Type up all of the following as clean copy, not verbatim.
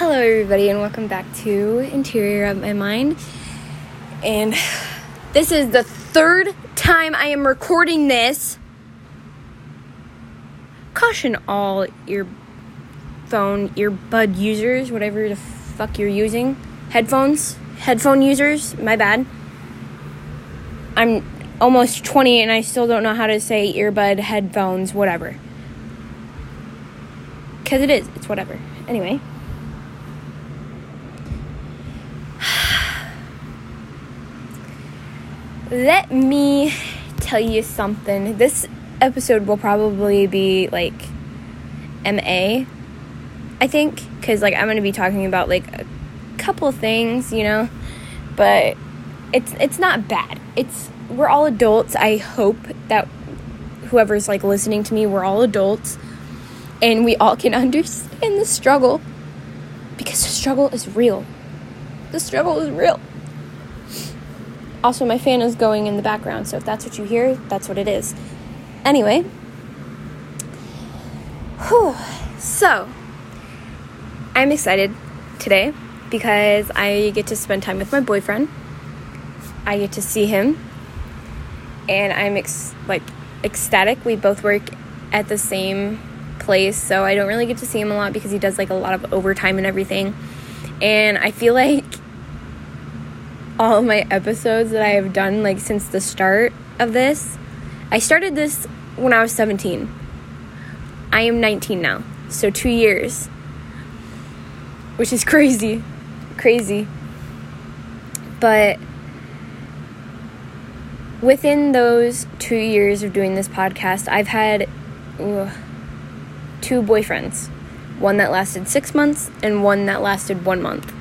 Hello everybody, and welcome back to Interior of My Mind. And this is the third time I am recording this. Caution all earbud users, whatever the fuck you're using. Headphone users, my bad. I'm almost 20 and I still don't know how to say earbud, headphones, whatever. Because it's whatever. Anyway. Let me tell you something. This episode will probably be, MA, I think. Because, I'm going to be talking about, a couple things, you know. But it's not bad. We're all adults. I hope that whoever's, listening to me, we're all adults. And we all can understand the struggle. Because the struggle is real. The struggle is real. Also, my fan is going in the background, so if that's what you hear, that's what it is. Anyway. Whew. So, I'm excited today because I get to spend time with my boyfriend. I get to see him. And I'm, ecstatic. We both work at the same place, so I don't really get to see him a lot because he does, a lot of overtime and everything. And I feel like all my episodes that I have done, since the start of this. I started this when I was 17. I am 19 now. So 2 years. Which is crazy. Crazy. But within those 2 years of doing this podcast, I've had two boyfriends. One that lasted 6 months and one that lasted 1 month.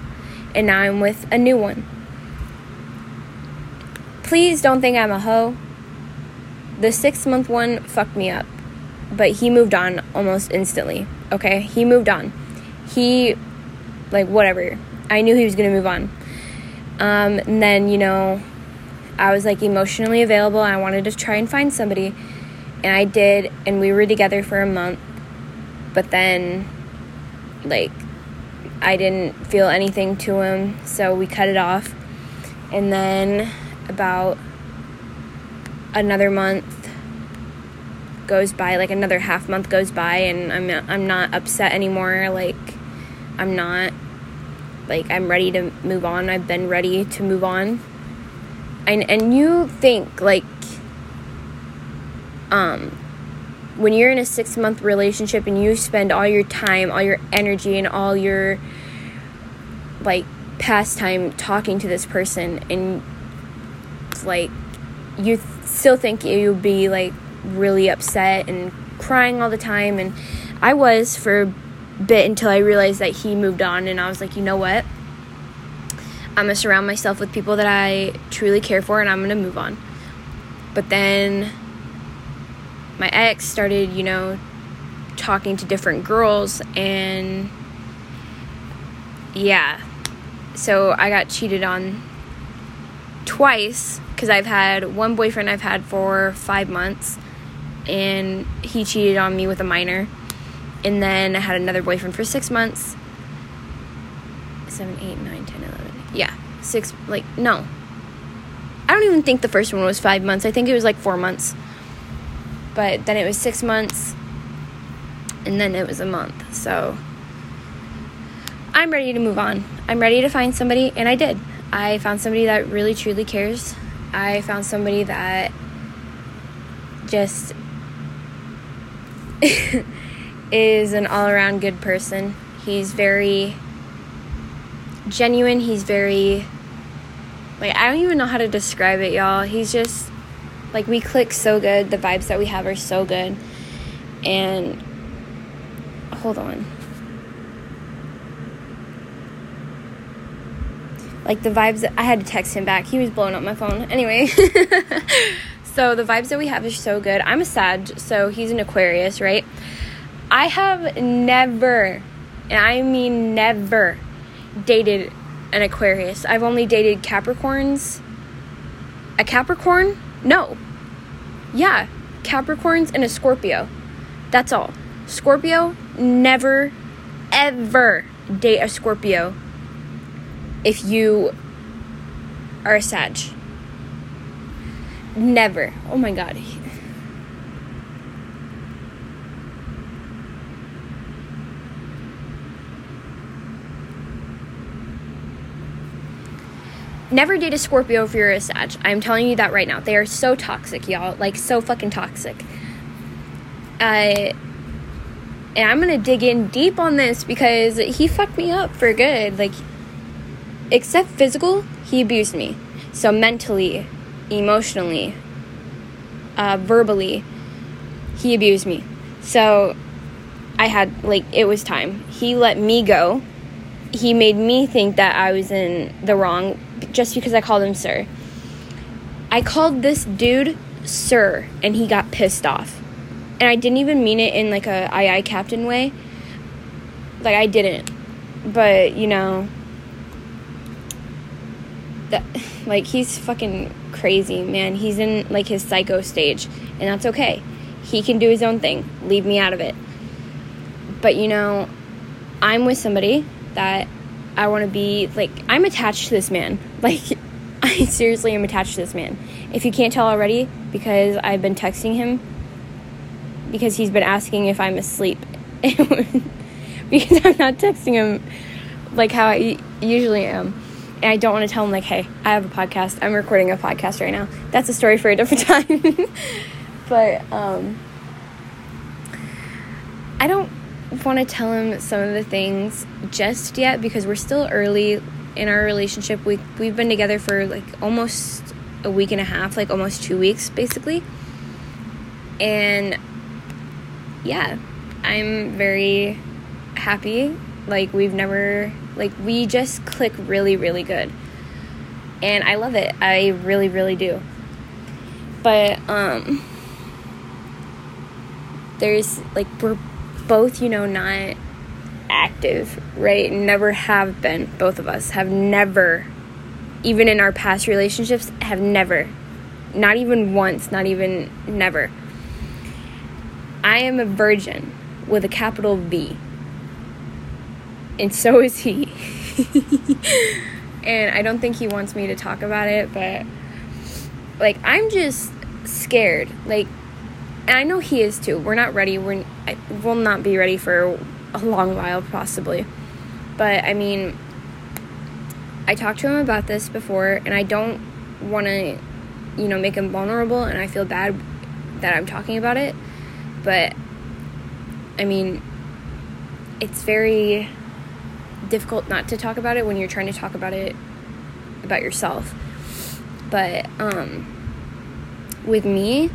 And now I'm with a new one. Please don't think I'm a hoe. The 6 month one fucked me up. But he moved on almost instantly. Okay? He moved on. He, whatever. I knew he was going to move on. And then, I was, emotionally available. I wanted to try and find somebody. And I did. And we were together for a month. But then, I didn't feel anything to him. So we cut it off. And then about another month goes by, another half month goes by, and I'm not upset anymore. I'm not, I'm ready to move on. I've been ready to move on. And you think, when you're in a 6 month relationship and you spend all your time, all your energy, and all your, pastime talking to this person, and you still think you'll be really upset and crying all the time. And I was for a bit until I realized that he moved on, and I was like, you know what, I'm gonna surround myself with people that I truly care for, and I'm gonna move on. But then my ex started talking to different girls, and yeah, so I got cheated on twice. Because I've had one boyfriend I've had for 5 months, and he cheated on me with a minor. And then I had another boyfriend for 6 months. 7, 8, 9, 10, 11. Yeah. No. I don't even think the first one was 5 months. I think it was 4 months. But then it was 6 months, and then it was a month. So I'm ready to move on. I'm ready to find somebody, and I did. I found somebody that really, truly cares. I found somebody that just is an all-around good person. He's very genuine. He's very, I don't even know how to describe it, y'all. He's just, we click so good. The vibes that we have are so good. And hold on. The vibes that I had to text him back. He was blowing up my phone. Anyway. So the vibes that we have are so good. I'm a Sag, so he's an Aquarius, right? I have never, and I mean never, dated an Aquarius. I've only dated Capricorns. A Capricorn? No. Yeah. Capricorns and a Scorpio. That's all. Scorpio, never, ever date a Scorpio if you are a Sag. Never. Oh my God. Never date a Scorpio if you're a Sag. I'm telling you that right now. They are so toxic, y'all. Like, so fucking toxic. And I'm gonna dig in deep on this because he fucked me up for good. Like, except physical, he abused me. So mentally, emotionally, verbally, he abused me. So I had, like, it was time. He let me go. He made me think that I was in the wrong just because I called him sir. I called this dude sir, and he got pissed off. And I didn't even mean it in, like, a aye captain way. Like, I didn't. But, you know, that, like, he's fucking crazy, man. He's in, like, his psycho stage. And that's okay. He can do his own thing. Leave me out of it. But, you know, I'm with somebody that I want to be, like, I'm attached to this man. Like, I seriously am attached to this man. If you can't tell already, because I've been texting him, because he's been asking if I'm asleep. Because I'm not texting him like how I usually am. And I don't want to tell him, like, hey, I have a podcast. I'm recording a podcast right now. That's a story for a different time. But I don't want to tell him some of the things just yet because we're still early in our relationship. We've been together for, like, almost a week and a half, like almost 2 weeks basically. And yeah, I'm very happy. Like, we've never, like, we just click really, really good. And I love it. I really, really do. But there's, like, we're both, you know, not active, right? Never have been. Both of us have never, even in our past relationships, have never, not even once, not even never. I am a virgin with a capital V. And so is he. And I don't think he wants me to talk about it, but, like, I'm just scared. Like, and I know he is too. We're not ready. I will not be ready for a long while, possibly. But, I mean, I talked to him about this before, and I don't want to, you know, make him vulnerable, and I feel bad that I'm talking about it. But, I mean, it's very difficult not to talk about it when you're trying to talk about it about yourself. But with me,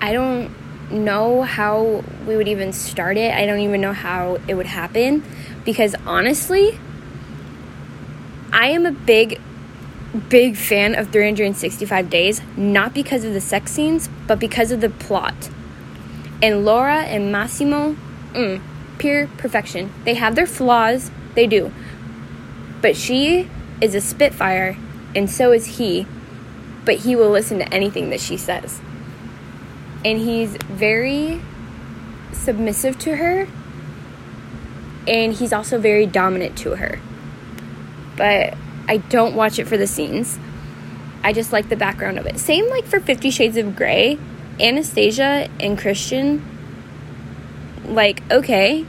I don't know how we would even start it. I don't even know how it would happen because, honestly, I am a big fan of 365 Days, not because of the sex scenes, but because of the plot. And Laura and Massimo, pure perfection. They have their flaws, they do. But she is a spitfire, and so is he. But he will listen to anything that she says. And he's very submissive to her, and he's also very dominant to her. But I don't watch it for the scenes. I just like the background of it. Same, like, for 50 Shades of Grey, Anastasia and Christian. Like, okay.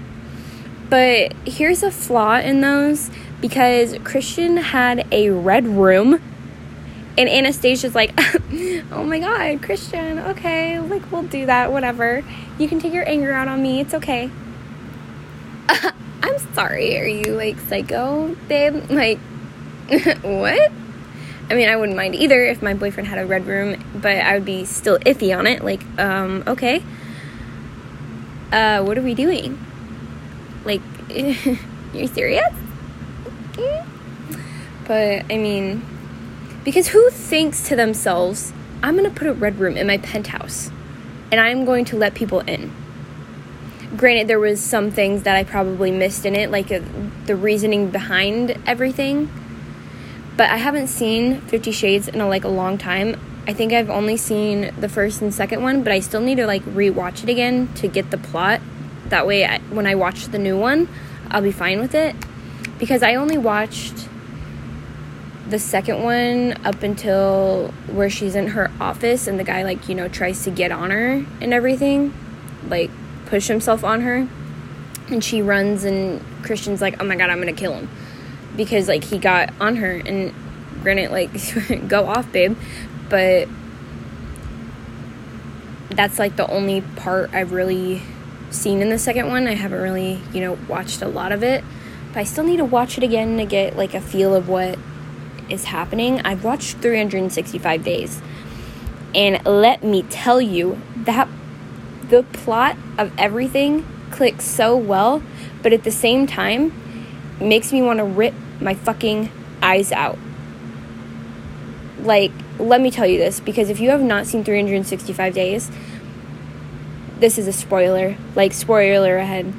But here's a flaw in those, because Christian had a red room, and Anastasia's like, oh my God, Christian, okay, like, we'll do that, whatever. You can take your anger out on me, it's okay. I'm sorry, are you, like, psycho, babe? Like, what? I mean, I wouldn't mind either if my boyfriend had a red room, but I would be still iffy on it. Like, okay. What are we doing? Like, you're serious? But, I mean, because who thinks to themselves, I'm going to put a red room in my penthouse, and I'm going to let people in? Granted, there was some things that I probably missed in it, like the reasoning behind everything. But I haven't seen 50 Shades in, a long time. I think I've only seen the first and second one, but I still need to, like, re-watch it again to get the plot That way, when I watch the new one, I'll be fine with it. Because I only watched the second one up until where she's in her office and the guy, like, you know, tries to get on her and everything. Like, push himself on her. And she runs and Christian's like, oh my God, I'm going to kill him. Because, like, he got on her. And granted, like, go off, babe. But that's, like, the only part I've really seen in the second one. I haven't really, you know, watched a lot of it. But I still need to watch it again to get, like, a feel of what is happening. I've watched 365 Days. And let me tell you, that the plot of everything clicks so well, but at the same time makes me want to rip my fucking eyes out. Like, let me tell you this, because if you have not seen 365 Days, this is a spoiler, like, spoiler ahead,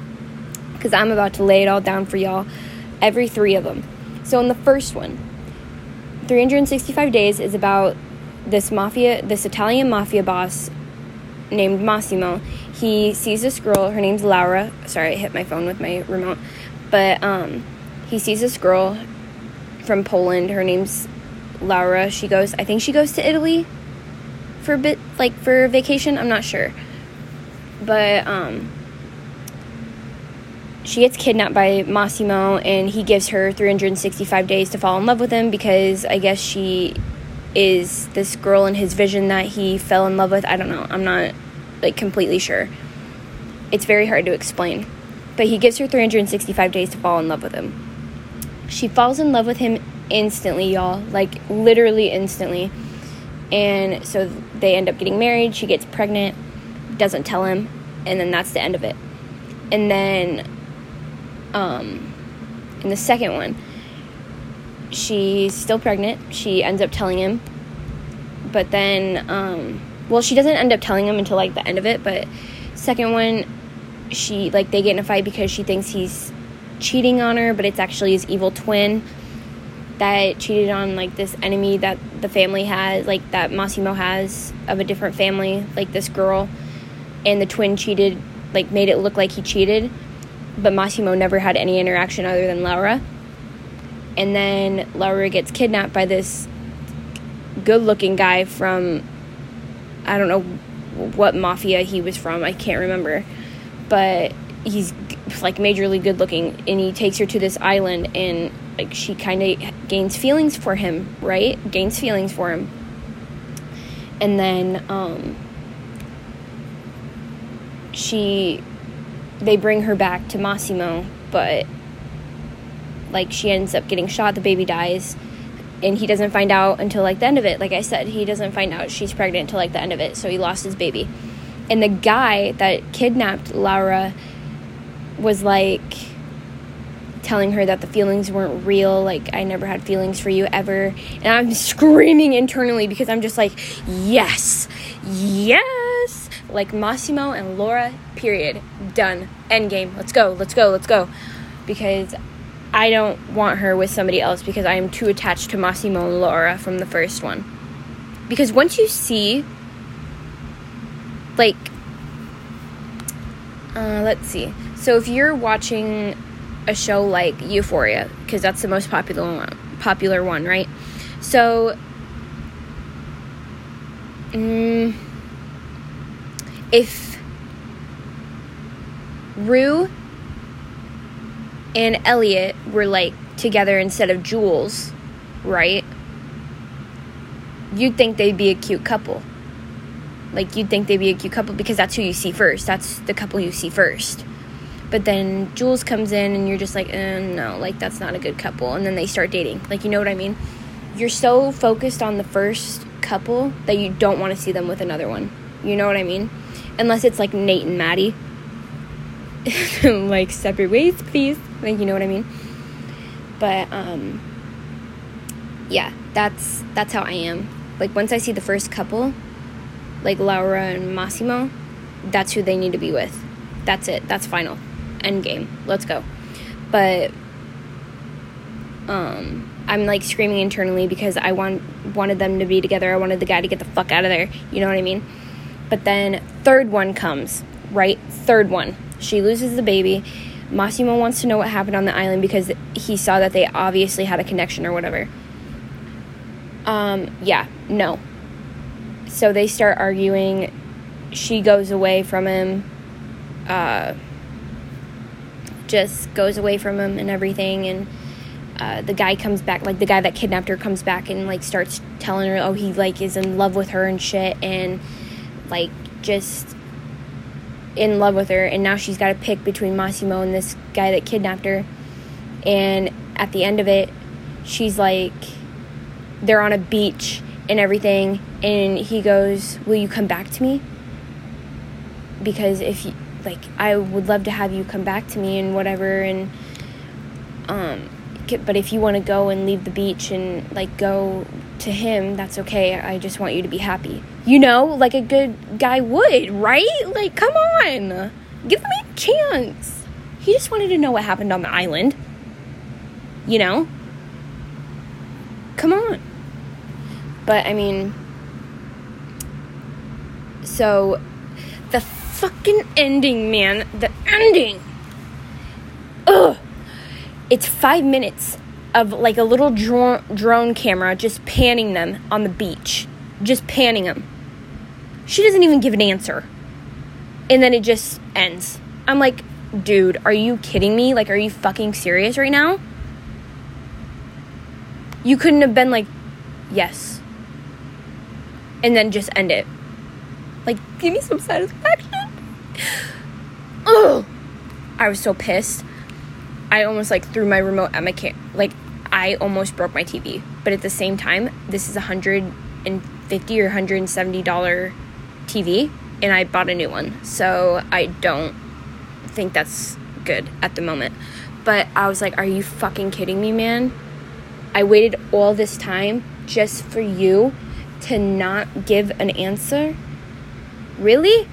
because I'm about to lay it all down for y'all, every three of them. So in the first one, 365 Days is about this Italian mafia boss named Massimo. He sees this girl, her name's Laura. Sorry, I hit my phone with my remote. But he sees this girl from Poland. Her name's Laura. I think she goes to Italy for a bit, like, for vacation. I'm not sure. But she gets kidnapped by Massimo, and he gives her 365 days to fall in love with him, because I guess she is this girl in his vision that he fell in love with. I don't know. I'm not, like, completely sure. It's very hard to explain. But he gives her 365 days to fall in love with him. She falls in love with him instantly, y'all. Like, literally instantly. And so they end up getting married. She gets pregnant. Doesn't tell him. And then that's the end of it. And then in the second one, she's still pregnant. She ends up telling him. But then well, she doesn't end up telling him until, like, the end of it. But second one, she, like, they get in a fight because she thinks he's cheating on her, but it's actually his evil twin that cheated on, like, this enemy that the family has, like, that Massimo has of a different family, like, this girl. And the twin cheated, like, made it look like he cheated, but Massimo never had any interaction other than Laura. And then Laura gets kidnapped by this good-looking guy from, I don't know what mafia he was from. I can't remember. But he's, like, majorly good-looking. And he takes her to this island. And, like, she kind of gains feelings for him, right? Gains feelings for him. And then they bring her back to Massimo. But, like, she ends up getting shot. The baby dies. And he doesn't find out until, like, the end of it. Like I said, he doesn't find out she's pregnant until, like, the end of it. So he lost his baby. And the guy that kidnapped Laura was, like, telling her that the feelings weren't real. Like, I never had feelings for you ever. And I'm screaming internally because I'm just like, yes, yes. Like, Massimo and Laura, period. Done. End game. Let's go, let's go, let's go. Because I don't want her with somebody else, because I am too attached to Massimo and Laura from the first one. Because once you see, like, let's see. So if you're watching a show like Euphoria, because that's the most popular one, right? So, if Rue and Elliot were, like, together instead of Jules, right? You'd think they'd be a cute couple. Like, you'd think they'd be a cute couple because that's who you see first. That's the couple you see first. But then Jules comes in and you're just like, no, like, that's not a good couple. And then they start dating. Like, you know what I mean? You're so focused on the first couple that you don't want to see them with another one. You know what I mean? Unless it's, like, Nate and Maddie. Like, separate ways, please. Like, you know what I mean? But, yeah, that's how I am. Like, once I see the first couple, like, Laura and Massimo, that's who they need to be with. That's it. That's final. End game. Let's go. But, I'm, like, screaming internally because I wanted them to be together. I wanted the guy to get the fuck out of there. You know what I mean? But then, third one comes, right? Third one. She loses the baby. Massimo wants to know what happened on the island because he saw that they obviously had a connection or whatever. No. So they start arguing. She goes away from him. Just goes away from him and everything, and the guy comes back, like the guy that kidnapped her comes back and like starts telling her, oh, he like is in love with her and shit, and like just in love with her, and now she's got to pick between Massimo and this guy that kidnapped her. And at the end of it, she's like, they're on a beach and everything, and he goes, will you come back to me? Because if you like, I would love to have you come back to me and whatever, and but if you want to go and leave the beach and like go to him, that's okay. I just want you to be happy, you know, like a good guy would, right? Like, come on, give me a chance. He just wanted to know what happened on the island, you know? Come on. But I mean, so the fucking ending, man. The ending. Ugh. It's 5 minutes of like a little drone camera just panning them on the beach. Just panning them. She doesn't even give an answer. And then it just ends. I'm like, dude, are you kidding me? Like, are you fucking serious right now? You couldn't have been like, yes. And then just end it. Like, give me some satisfaction. Ugh. I was so pissed. I almost like threw my remote at my like I almost broke my TV. But at the same time, this is $150 or $170 TV, and I bought a new one, so I don't think that's good at the moment. But I was like, are you fucking kidding me, man? I waited all this time just for you to not give an answer? Really?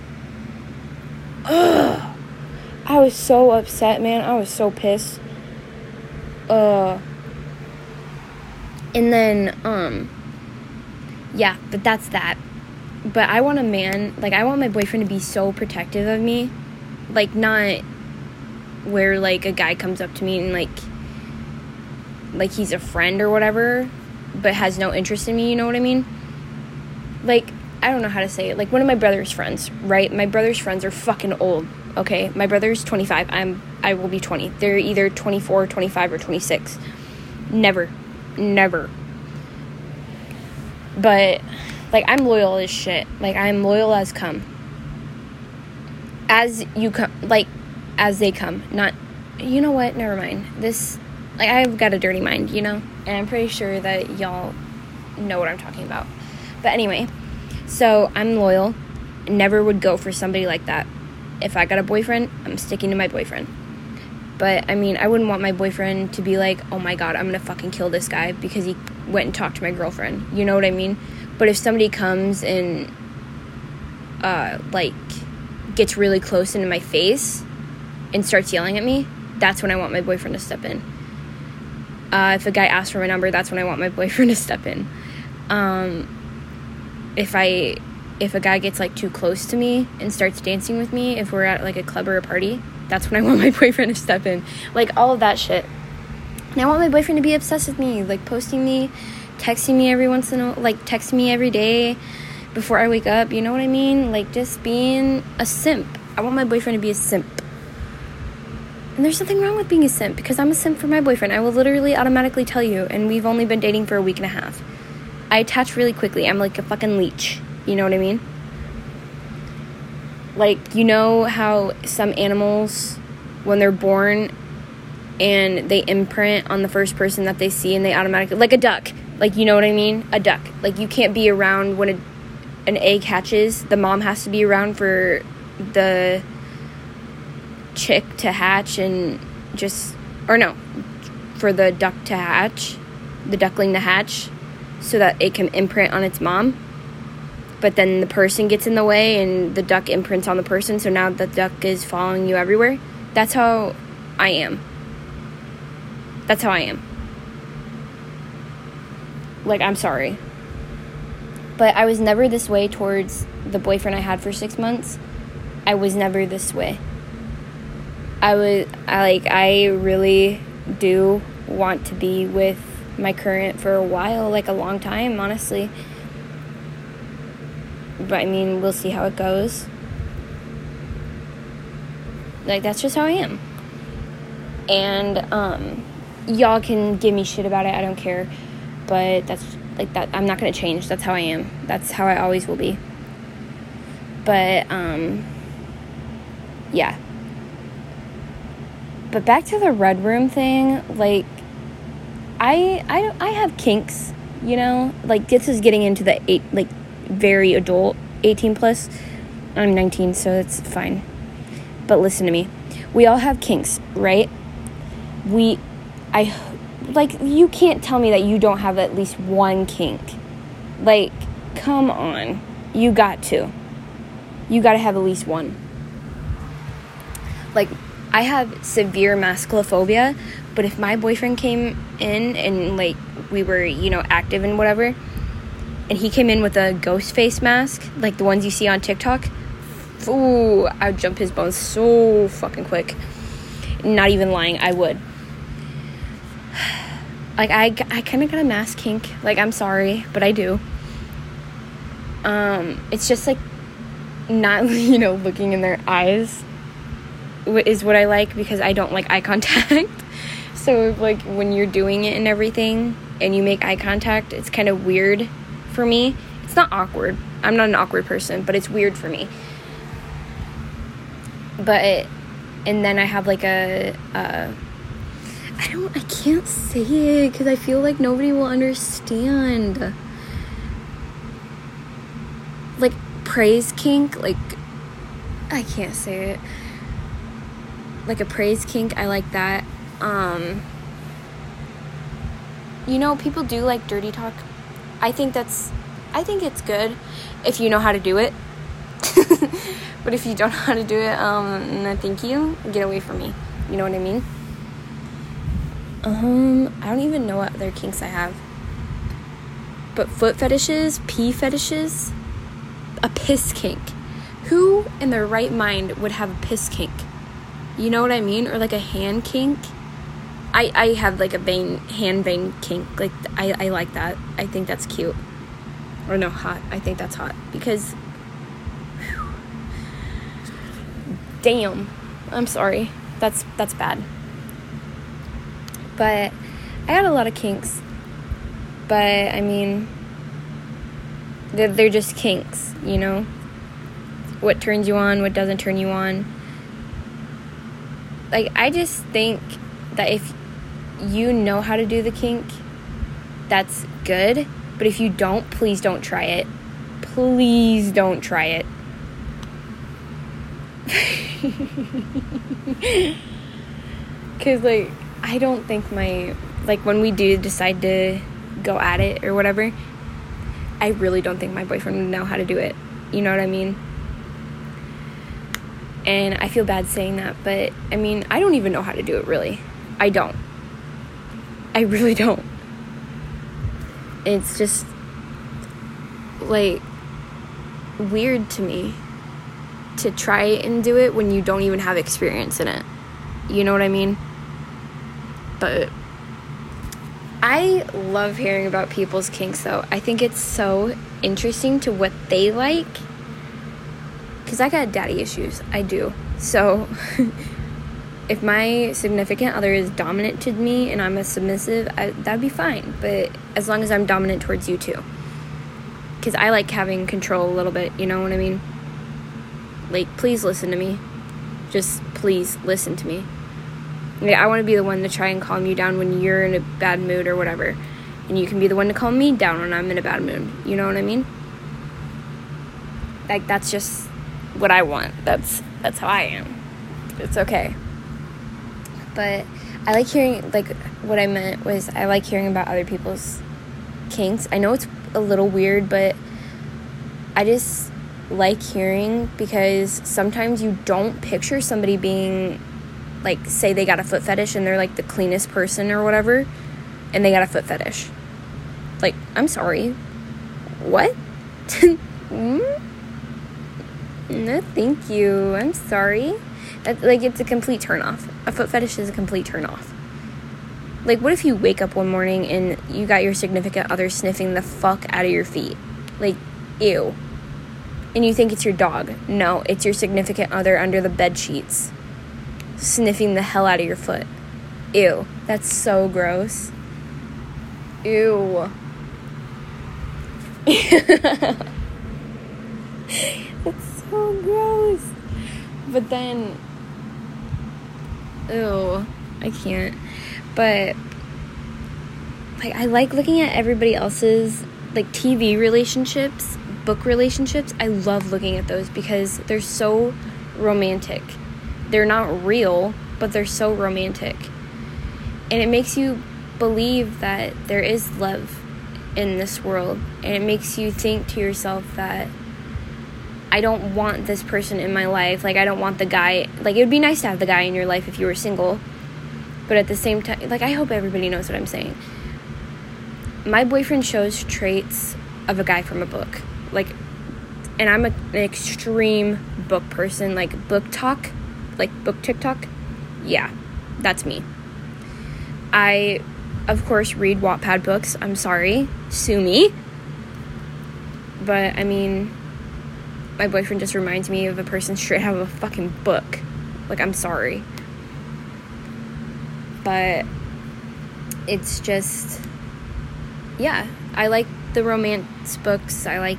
Ugh. I was so upset, man. I was so pissed. And then, yeah, but that's that. But I want a man, like, I want my boyfriend to be so protective of me. Like, not where, like, a guy comes up to me and, like, he's a friend or whatever, but has no interest in me, you know what I mean? Like, I don't know how to say it. Like, one of my brother's friends, right? My brother's friends are fucking old. Okay, my brother's 25. I will be 20. They're either 24, 25, or 26. Never. But, like, I'm loyal as shit. Like, I'm loyal as come. As you come, like, as they come. Not, you know what? Never mind. This, like, I've got a dirty mind, you know? And I'm pretty sure that y'all know what I'm talking about. But anyway, so I'm loyal. Never would go for somebody like that. If I got a boyfriend, I'm sticking to my boyfriend. But, I mean, I wouldn't want my boyfriend to be like, oh, my God, I'm going to fucking kill this guy because he went and talked to my girlfriend. You know what I mean? But if somebody comes and, like, gets really close into my face and starts yelling at me, that's when I want my boyfriend to step in. If a guy asks for my number, that's when I want my boyfriend to step in. If a guy gets, like, too close to me and starts dancing with me, if we're at, like, a club or a party, that's when I want my boyfriend to step in. Like, all of that shit. And I want my boyfriend to be obsessed with me, like, posting me, texting me every once in a while, like, texting me every day before I wake up, you know what I mean? Like, just being a simp. I want my boyfriend to be a simp. And there's nothing wrong with being a simp, because I'm a simp for my boyfriend. I will literally automatically tell you, and we've only been dating for a week and a half. I attach really quickly. I'm like a fucking leech. You know what I mean? Like, you know how some animals, when they're born and they imprint on the first person that they see and they automatically, like a duck, like, you know what I mean? A duck. Like, you can't be around when an egg hatches. The mom has to be around for the chick to hatch and just, or no, for the duck to hatch, the duckling to hatch, so that it can imprint on its mom. But then the person gets in the way and the duck imprints on the person. So now the duck is following you everywhere. That's how I am. That's how I am. Like, I'm sorry. But I was never this way towards the boyfriend I had for 6 months. I was never this way. I really do want to be with my current for a while, like a long time, honestly. But I mean, we'll see how it goes. Like, that's just how I am. And y'all can give me shit about it, I don't care. But that's like that, I'm not gonna change. That's how I am. That's how I always will be. But yeah. But back to the red room thing, like I have kinks, you know? Like, this is getting into the very adult 18 plus. I'm 19, so it's fine. But listen to me. We all have kinks, right? You can't tell me that you don't have at least one kink. Like, come on. You got to. You got to have at least one. Like, I have severe masculophobia, but if my boyfriend came in and, like, we were, you know, active and whatever, and he came in with a ghost face mask, like the ones you see on TikTok, ooh, I would jump his bones so fucking quick. Not even lying, I would. Like, I kind of got a mask kink. Like, I'm sorry, but I do. It's just, like, not, you know, looking in their eyes is what I like, because I don't like eye contact. So, like, when you're doing it and everything and you make eye contact, it's kind of weird for me. It's not awkward. I'm not an awkward person, but it's weird for me. And then I have, like, I can't say it because I feel like nobody will understand. Like, praise kink, like, I can't say it. Like, a praise kink, I like that. You know, people do like dirty talk. I think it's good if you know how to do it. But if you don't know how to do it, no thank you. Get away from me. You know what I mean? I don't even know what other kinks I have. But foot fetishes, pee fetishes, a piss kink. Who in their right mind would have a piss kink? You know what I mean? Or like a hand kink. I have like a hand vein kink. Like, I like that. I think that's cute. Or no, hot. I think that's hot. Because, whew, damn. I'm sorry. That's bad. But I got a lot of kinks. But, I mean, they're just kinks, you know? What turns you on, what doesn't turn you on. Like, I just think that if you know how to do the kink, that's good. But if you don't, please don't try it. Please don't try it. Because, like, I don't think when we do decide to go at it or whatever, I really don't think my boyfriend would know how to do it. You know what I mean? And I feel bad saying that, but, I mean, I don't even know how to do it, really. I don't. I really don't. It's just, like, weird to me to try and do it when you don't even have experience in it. You know what I mean? But I love hearing about people's kinks, though. I think it's so interesting to what they like, because I got daddy issues. I do. So if my significant other is dominant to me and I'm a submissive, that'd be fine. But as long as I'm dominant towards you, too. Because I like having control a little bit. You know what I mean? Like, please listen to me. Just please listen to me. Like, I want to be the one to try and calm you down when you're in a bad mood or whatever. And you can be the one to calm me down when I'm in a bad mood. You know what I mean? Like, that's just what I want. That's how I am. It's okay. But I like hearing, like, what I meant was I like hearing about other people's kinks. I know it's a little weird, but I just like hearing, because sometimes you don't picture somebody being, like, say they got a foot fetish and they're, like, the cleanest person or whatever, and they got a foot fetish. Like, I'm sorry. What? No, thank you. I'm sorry. Like, it's a complete turnoff. A foot fetish is a complete turnoff. Like, what if you wake up one morning and you got your significant other sniffing the fuck out of your feet? Like, ew. And you think it's your dog. No, it's your significant other under the bed sheets, sniffing the hell out of your foot. Ew. That's so gross. Ew. It's so gross. But then, ew, I can't. But, like, I like looking at everybody else's, like, TV relationships, book relationships. I love looking at those because they're so romantic. They're not real, but they're so romantic. And it makes you believe that there is love in this world. And it makes you think to yourself that I don't want this person in my life. Like, I don't want the guy. Like, it would be nice to have the guy in your life if you were single. But at the same time, like, I hope everybody knows what I'm saying. My boyfriend shows traits of a guy from a book. Like, and I'm an extreme book person. Like, book talk. Like, book TikTok. Yeah, that's me. I, of course, read Wattpad books. I'm sorry. Sue me. But, I mean, my boyfriend just reminds me of a person straight out of a fucking book. Like, I'm sorry. But it's just, yeah, I like the romance books. I like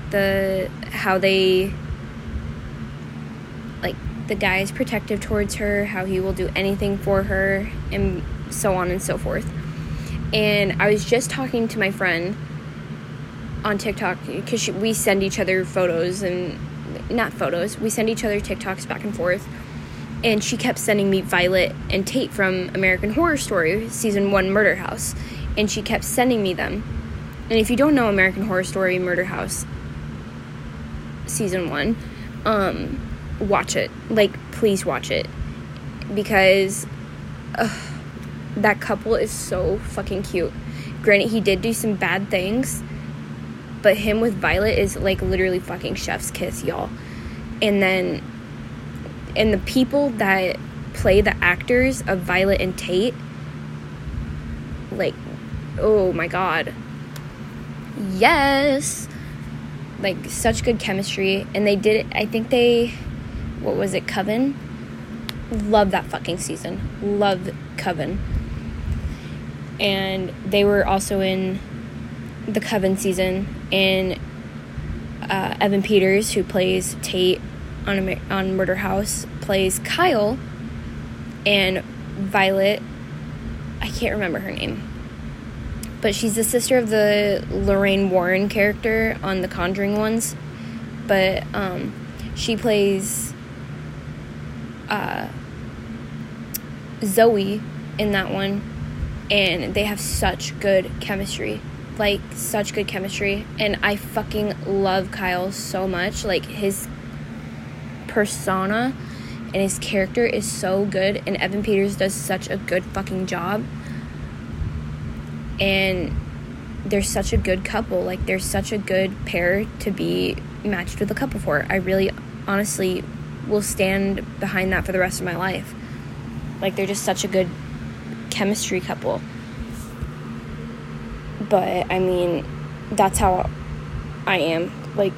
how they, like, the guy is protective towards her, how he will do anything for her, and so on and so forth. And I was just talking to my friend on TikTok, because we send each other photos, and not photos, we send each other TikToks back and forth. And she kept sending me Violet and Tate from American Horror Story, Season 1, Murder House. And she kept sending me them. And if you don't know American Horror Story, Murder House, Season 1, watch it. Like, please watch it. Because that couple is so fucking cute. Granted, he did do some bad things. But him with Violet is, like, literally fucking chef's kiss, y'all. And then, and the people that play the actors of Violet and Tate, like, oh my god, yes, like, such good chemistry. And they did it, I think they, what was it, Coven? Love that fucking season. Love Coven. And they were also in the Coven season, and Evan Peters, who plays Tate on Murder House, plays Kyle, and Violet, I can't remember her name, but she's the sister of the Lorraine Warren character on the Conjuring ones, but she plays Zoe in that one, and they have such good chemistry. Like, such good chemistry. And I fucking love Kyle so much. Like, his persona and his character is so good, and Evan Peters does such a good fucking job, and they're such a good couple. Like, they're such a good pair to be matched with a couple for. I really honestly will stand behind that for the rest of my life. Like, they're just such a good chemistry couple. But I mean, that's how I am. Like,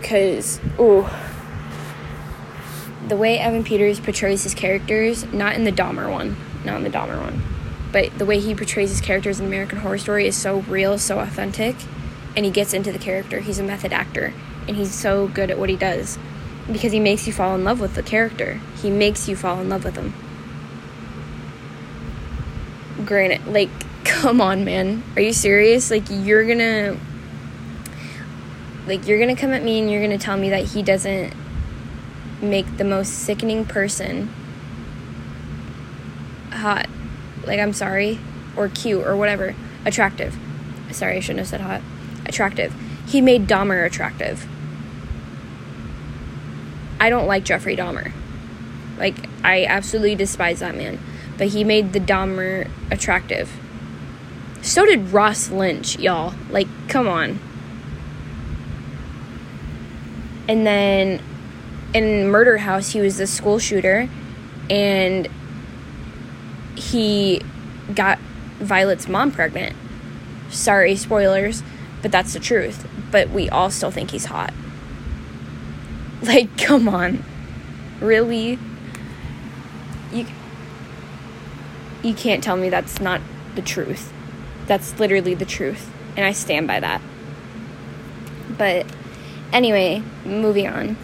because, ooh, the way Evan Peters portrays his characters, not in the Dahmer one, but the way he portrays his characters in American Horror Story is so real, so authentic, and he gets into the character. He's a method actor, and he's so good at what he does, because he makes you fall in love with the character. He makes you fall in love with him. Granted, like, come on, man, are you serious? Like, you're gonna come at me and you're gonna tell me that he doesn't make the most sickening person hot. Like, I'm sorry. Or cute, or whatever. Attractive. Sorry, I shouldn't have said hot. Attractive. He made Dahmer attractive. I don't like Jeffrey Dahmer. Like, I absolutely despise that man. But he made the Dahmer attractive. So did Ross Lynch, y'all. Like, come on. And then in Murder House, he was the school shooter, and he got Violet's mom pregnant. Sorry, spoilers, but that's the truth. But we all still think he's hot. Like, come on. Really? You can't tell me that's not the truth. That's literally the truth, and I stand by that. But anyway, moving on.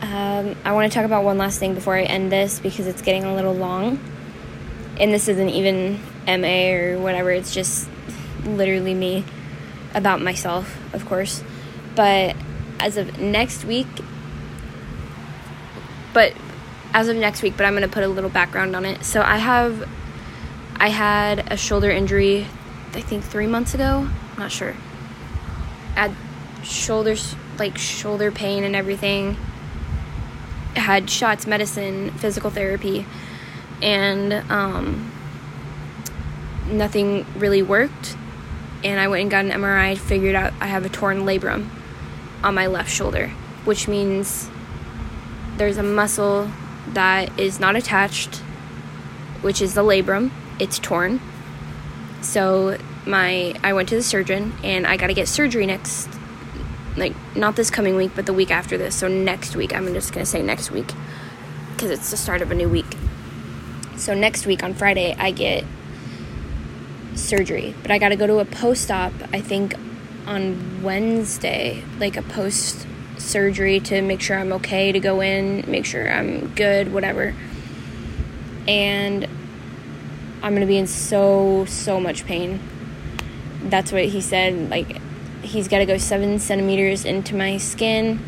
I want to talk about one last thing before I end this, because it's getting a little long. And this isn't even MA or whatever. It's just literally me about myself, of course. But I'm going to put a little background on it. So I had a shoulder injury, I think 3 months ago. I'm not sure. I had shoulder pain and everything. I had shots, medicine, physical therapy, and nothing really worked. And I went and got an MRI, figured out I have a torn labrum on my left shoulder, which means there's a muscle that is not attached, which is the labrum. It's torn. So I went to the surgeon, and I got to get surgery next, like, not this coming week, but the week after this. So next week, I'm just going to say next week, because it's the start of a new week. So next week on Friday, I get surgery, but I got to go to a post-op, I think, on Wednesday, like a post-surgery, to make sure I'm okay to go in, make sure I'm good, whatever. And I'm going to be in so much pain. That's what he said. Like, he's got to go 7 centimeters into my skin.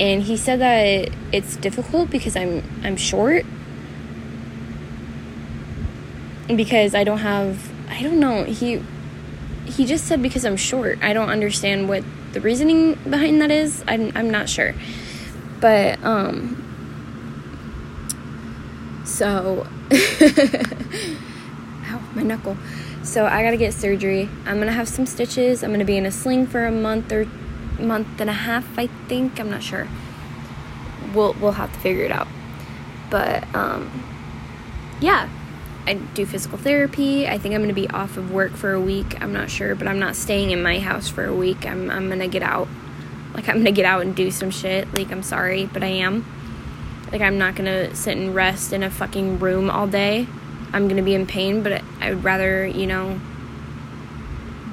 And he said that it's difficult because I'm short. Because he just said because I'm short. I don't understand what the reasoning behind that is. I'm not sure. But, so, ow, my knuckle. So I gotta get surgery. I'm gonna have some stitches. I'm gonna be in a sling for a month or month and a half, I think. I'm not sure. We'll have to figure it out. But yeah, I do physical therapy. I think I'm gonna be off of work for a week. I'm not sure, but I'm not staying in my house for a week. I'm gonna get out. Like, I'm gonna get out and do some shit. Like, I'm sorry, but I am. Like, I'm not gonna sit and rest in a fucking room all day. I'm going to be in pain, but I would rather,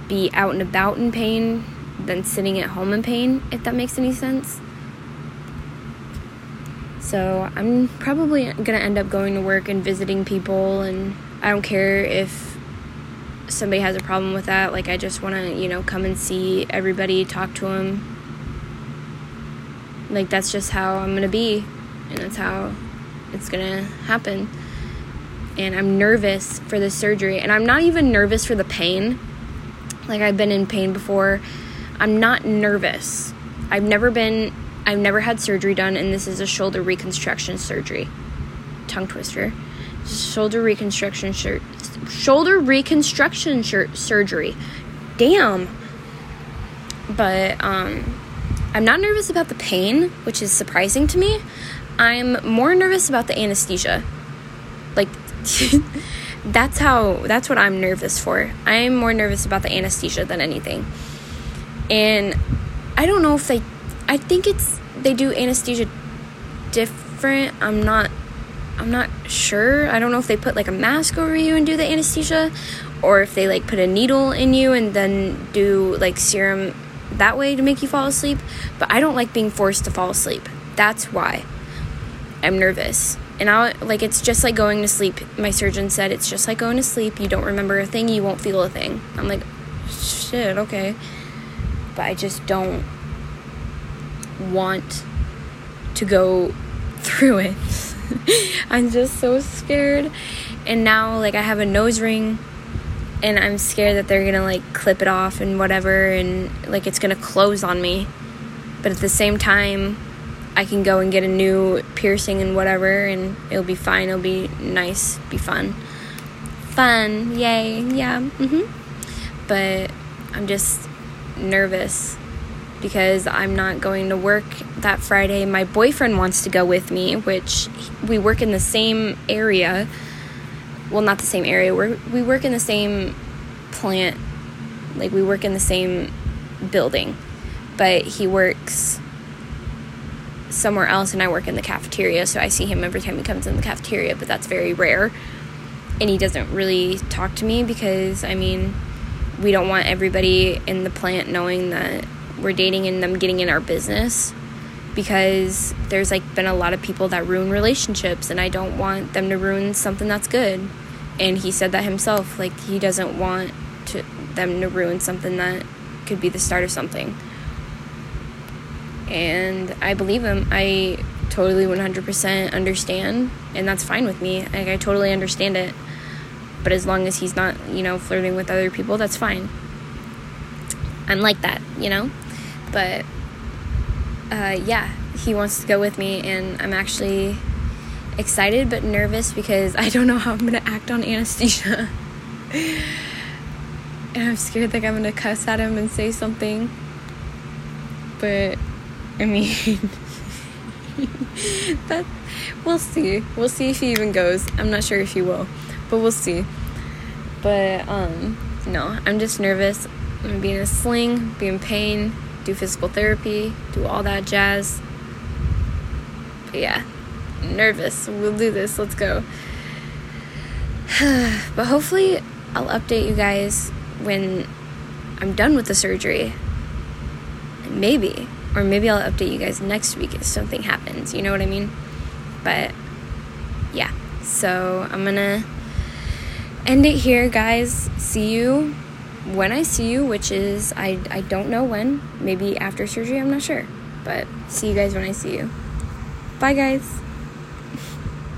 be out and about in pain than sitting at home in pain, if that makes any sense. So I'm probably going to end up going to work and visiting people, and I don't care if somebody has a problem with that. Like, I just want to, come and see everybody, talk to them. Like, that's just how I'm going to be, and that's how it's going to happen. And I'm nervous for the surgery. And I'm not even nervous for the pain. Like, I've been in pain before. I'm not nervous. I've never had surgery done, and this is a shoulder reconstruction surgery. Tongue twister. Shoulder reconstruction surgery. Damn. But, I'm not nervous about the pain, which is surprising to me. I'm more nervous about the anesthesia. Like, that's what I'm nervous for. I'm more nervous about the anesthesia than anything. And I don't know if I think they do anesthesia different. I'm not sure. I don't know if they put, like, a mask over you and do the anesthesia, or if they, like, put a needle in you and then do, like, serum that way to make you fall asleep. But I don't like being forced to fall asleep. That's why I'm nervous. And it's just like going to sleep. My surgeon said, it's just like going to sleep. You don't remember a thing. You won't feel a thing. I'm like, shit, okay. But I just don't want to go through it. I'm just so scared. And now, like, I have a nose ring. And I'm scared that they're going to, like, clip it off and whatever. And, like, it's going to close on me. But at the same time, I can go and get a new piercing and whatever, and it'll be fine, it'll be nice, be fun, yay, yeah, but I'm just nervous, because I'm not going to work that Friday. My boyfriend wants to go with me, which we work in the same area. Well, not the same area. We work in the same plant. Like, we work in the same building. But he works somewhere else, and I work in the cafeteria, so I see him every time he comes in the cafeteria, but that's very rare. And he doesn't really talk to me because, I mean, we don't want everybody in the plant knowing that we're dating and them getting in our business, because there's, like, been a lot of people that ruin relationships, and I don't want them to ruin something that's good. And he said that himself, like, he doesn't want them to ruin something that could be the start of something. And I believe him. I totally 100% understand, and that's fine with me. Like, I totally understand it. But as long as he's not, you know, flirting with other people, that's fine. I'm like that, you know? But, yeah, he wants to go with me, and I'm actually excited but nervous because I don't know how I'm going to act on anesthesia. And I'm scared, like, I'm going to cuss at him and say something. But, I mean, that, we'll see. We'll see if he even goes. I'm not sure if he will, but we'll see. But, no, I'm just nervous. I'm going to be in a sling, be in pain, do physical therapy, do all that jazz. But, yeah, nervous. We'll do this. Let's go. But hopefully I'll update you guys when I'm done with the surgery. Maybe. Or maybe I'll update you guys next week if something happens. You know what I mean? But, yeah. So, I'm going to end it here, guys. See you when I see you, which is, I don't know when. Maybe after surgery, I'm not sure. But, see you guys when I see you. Bye, guys.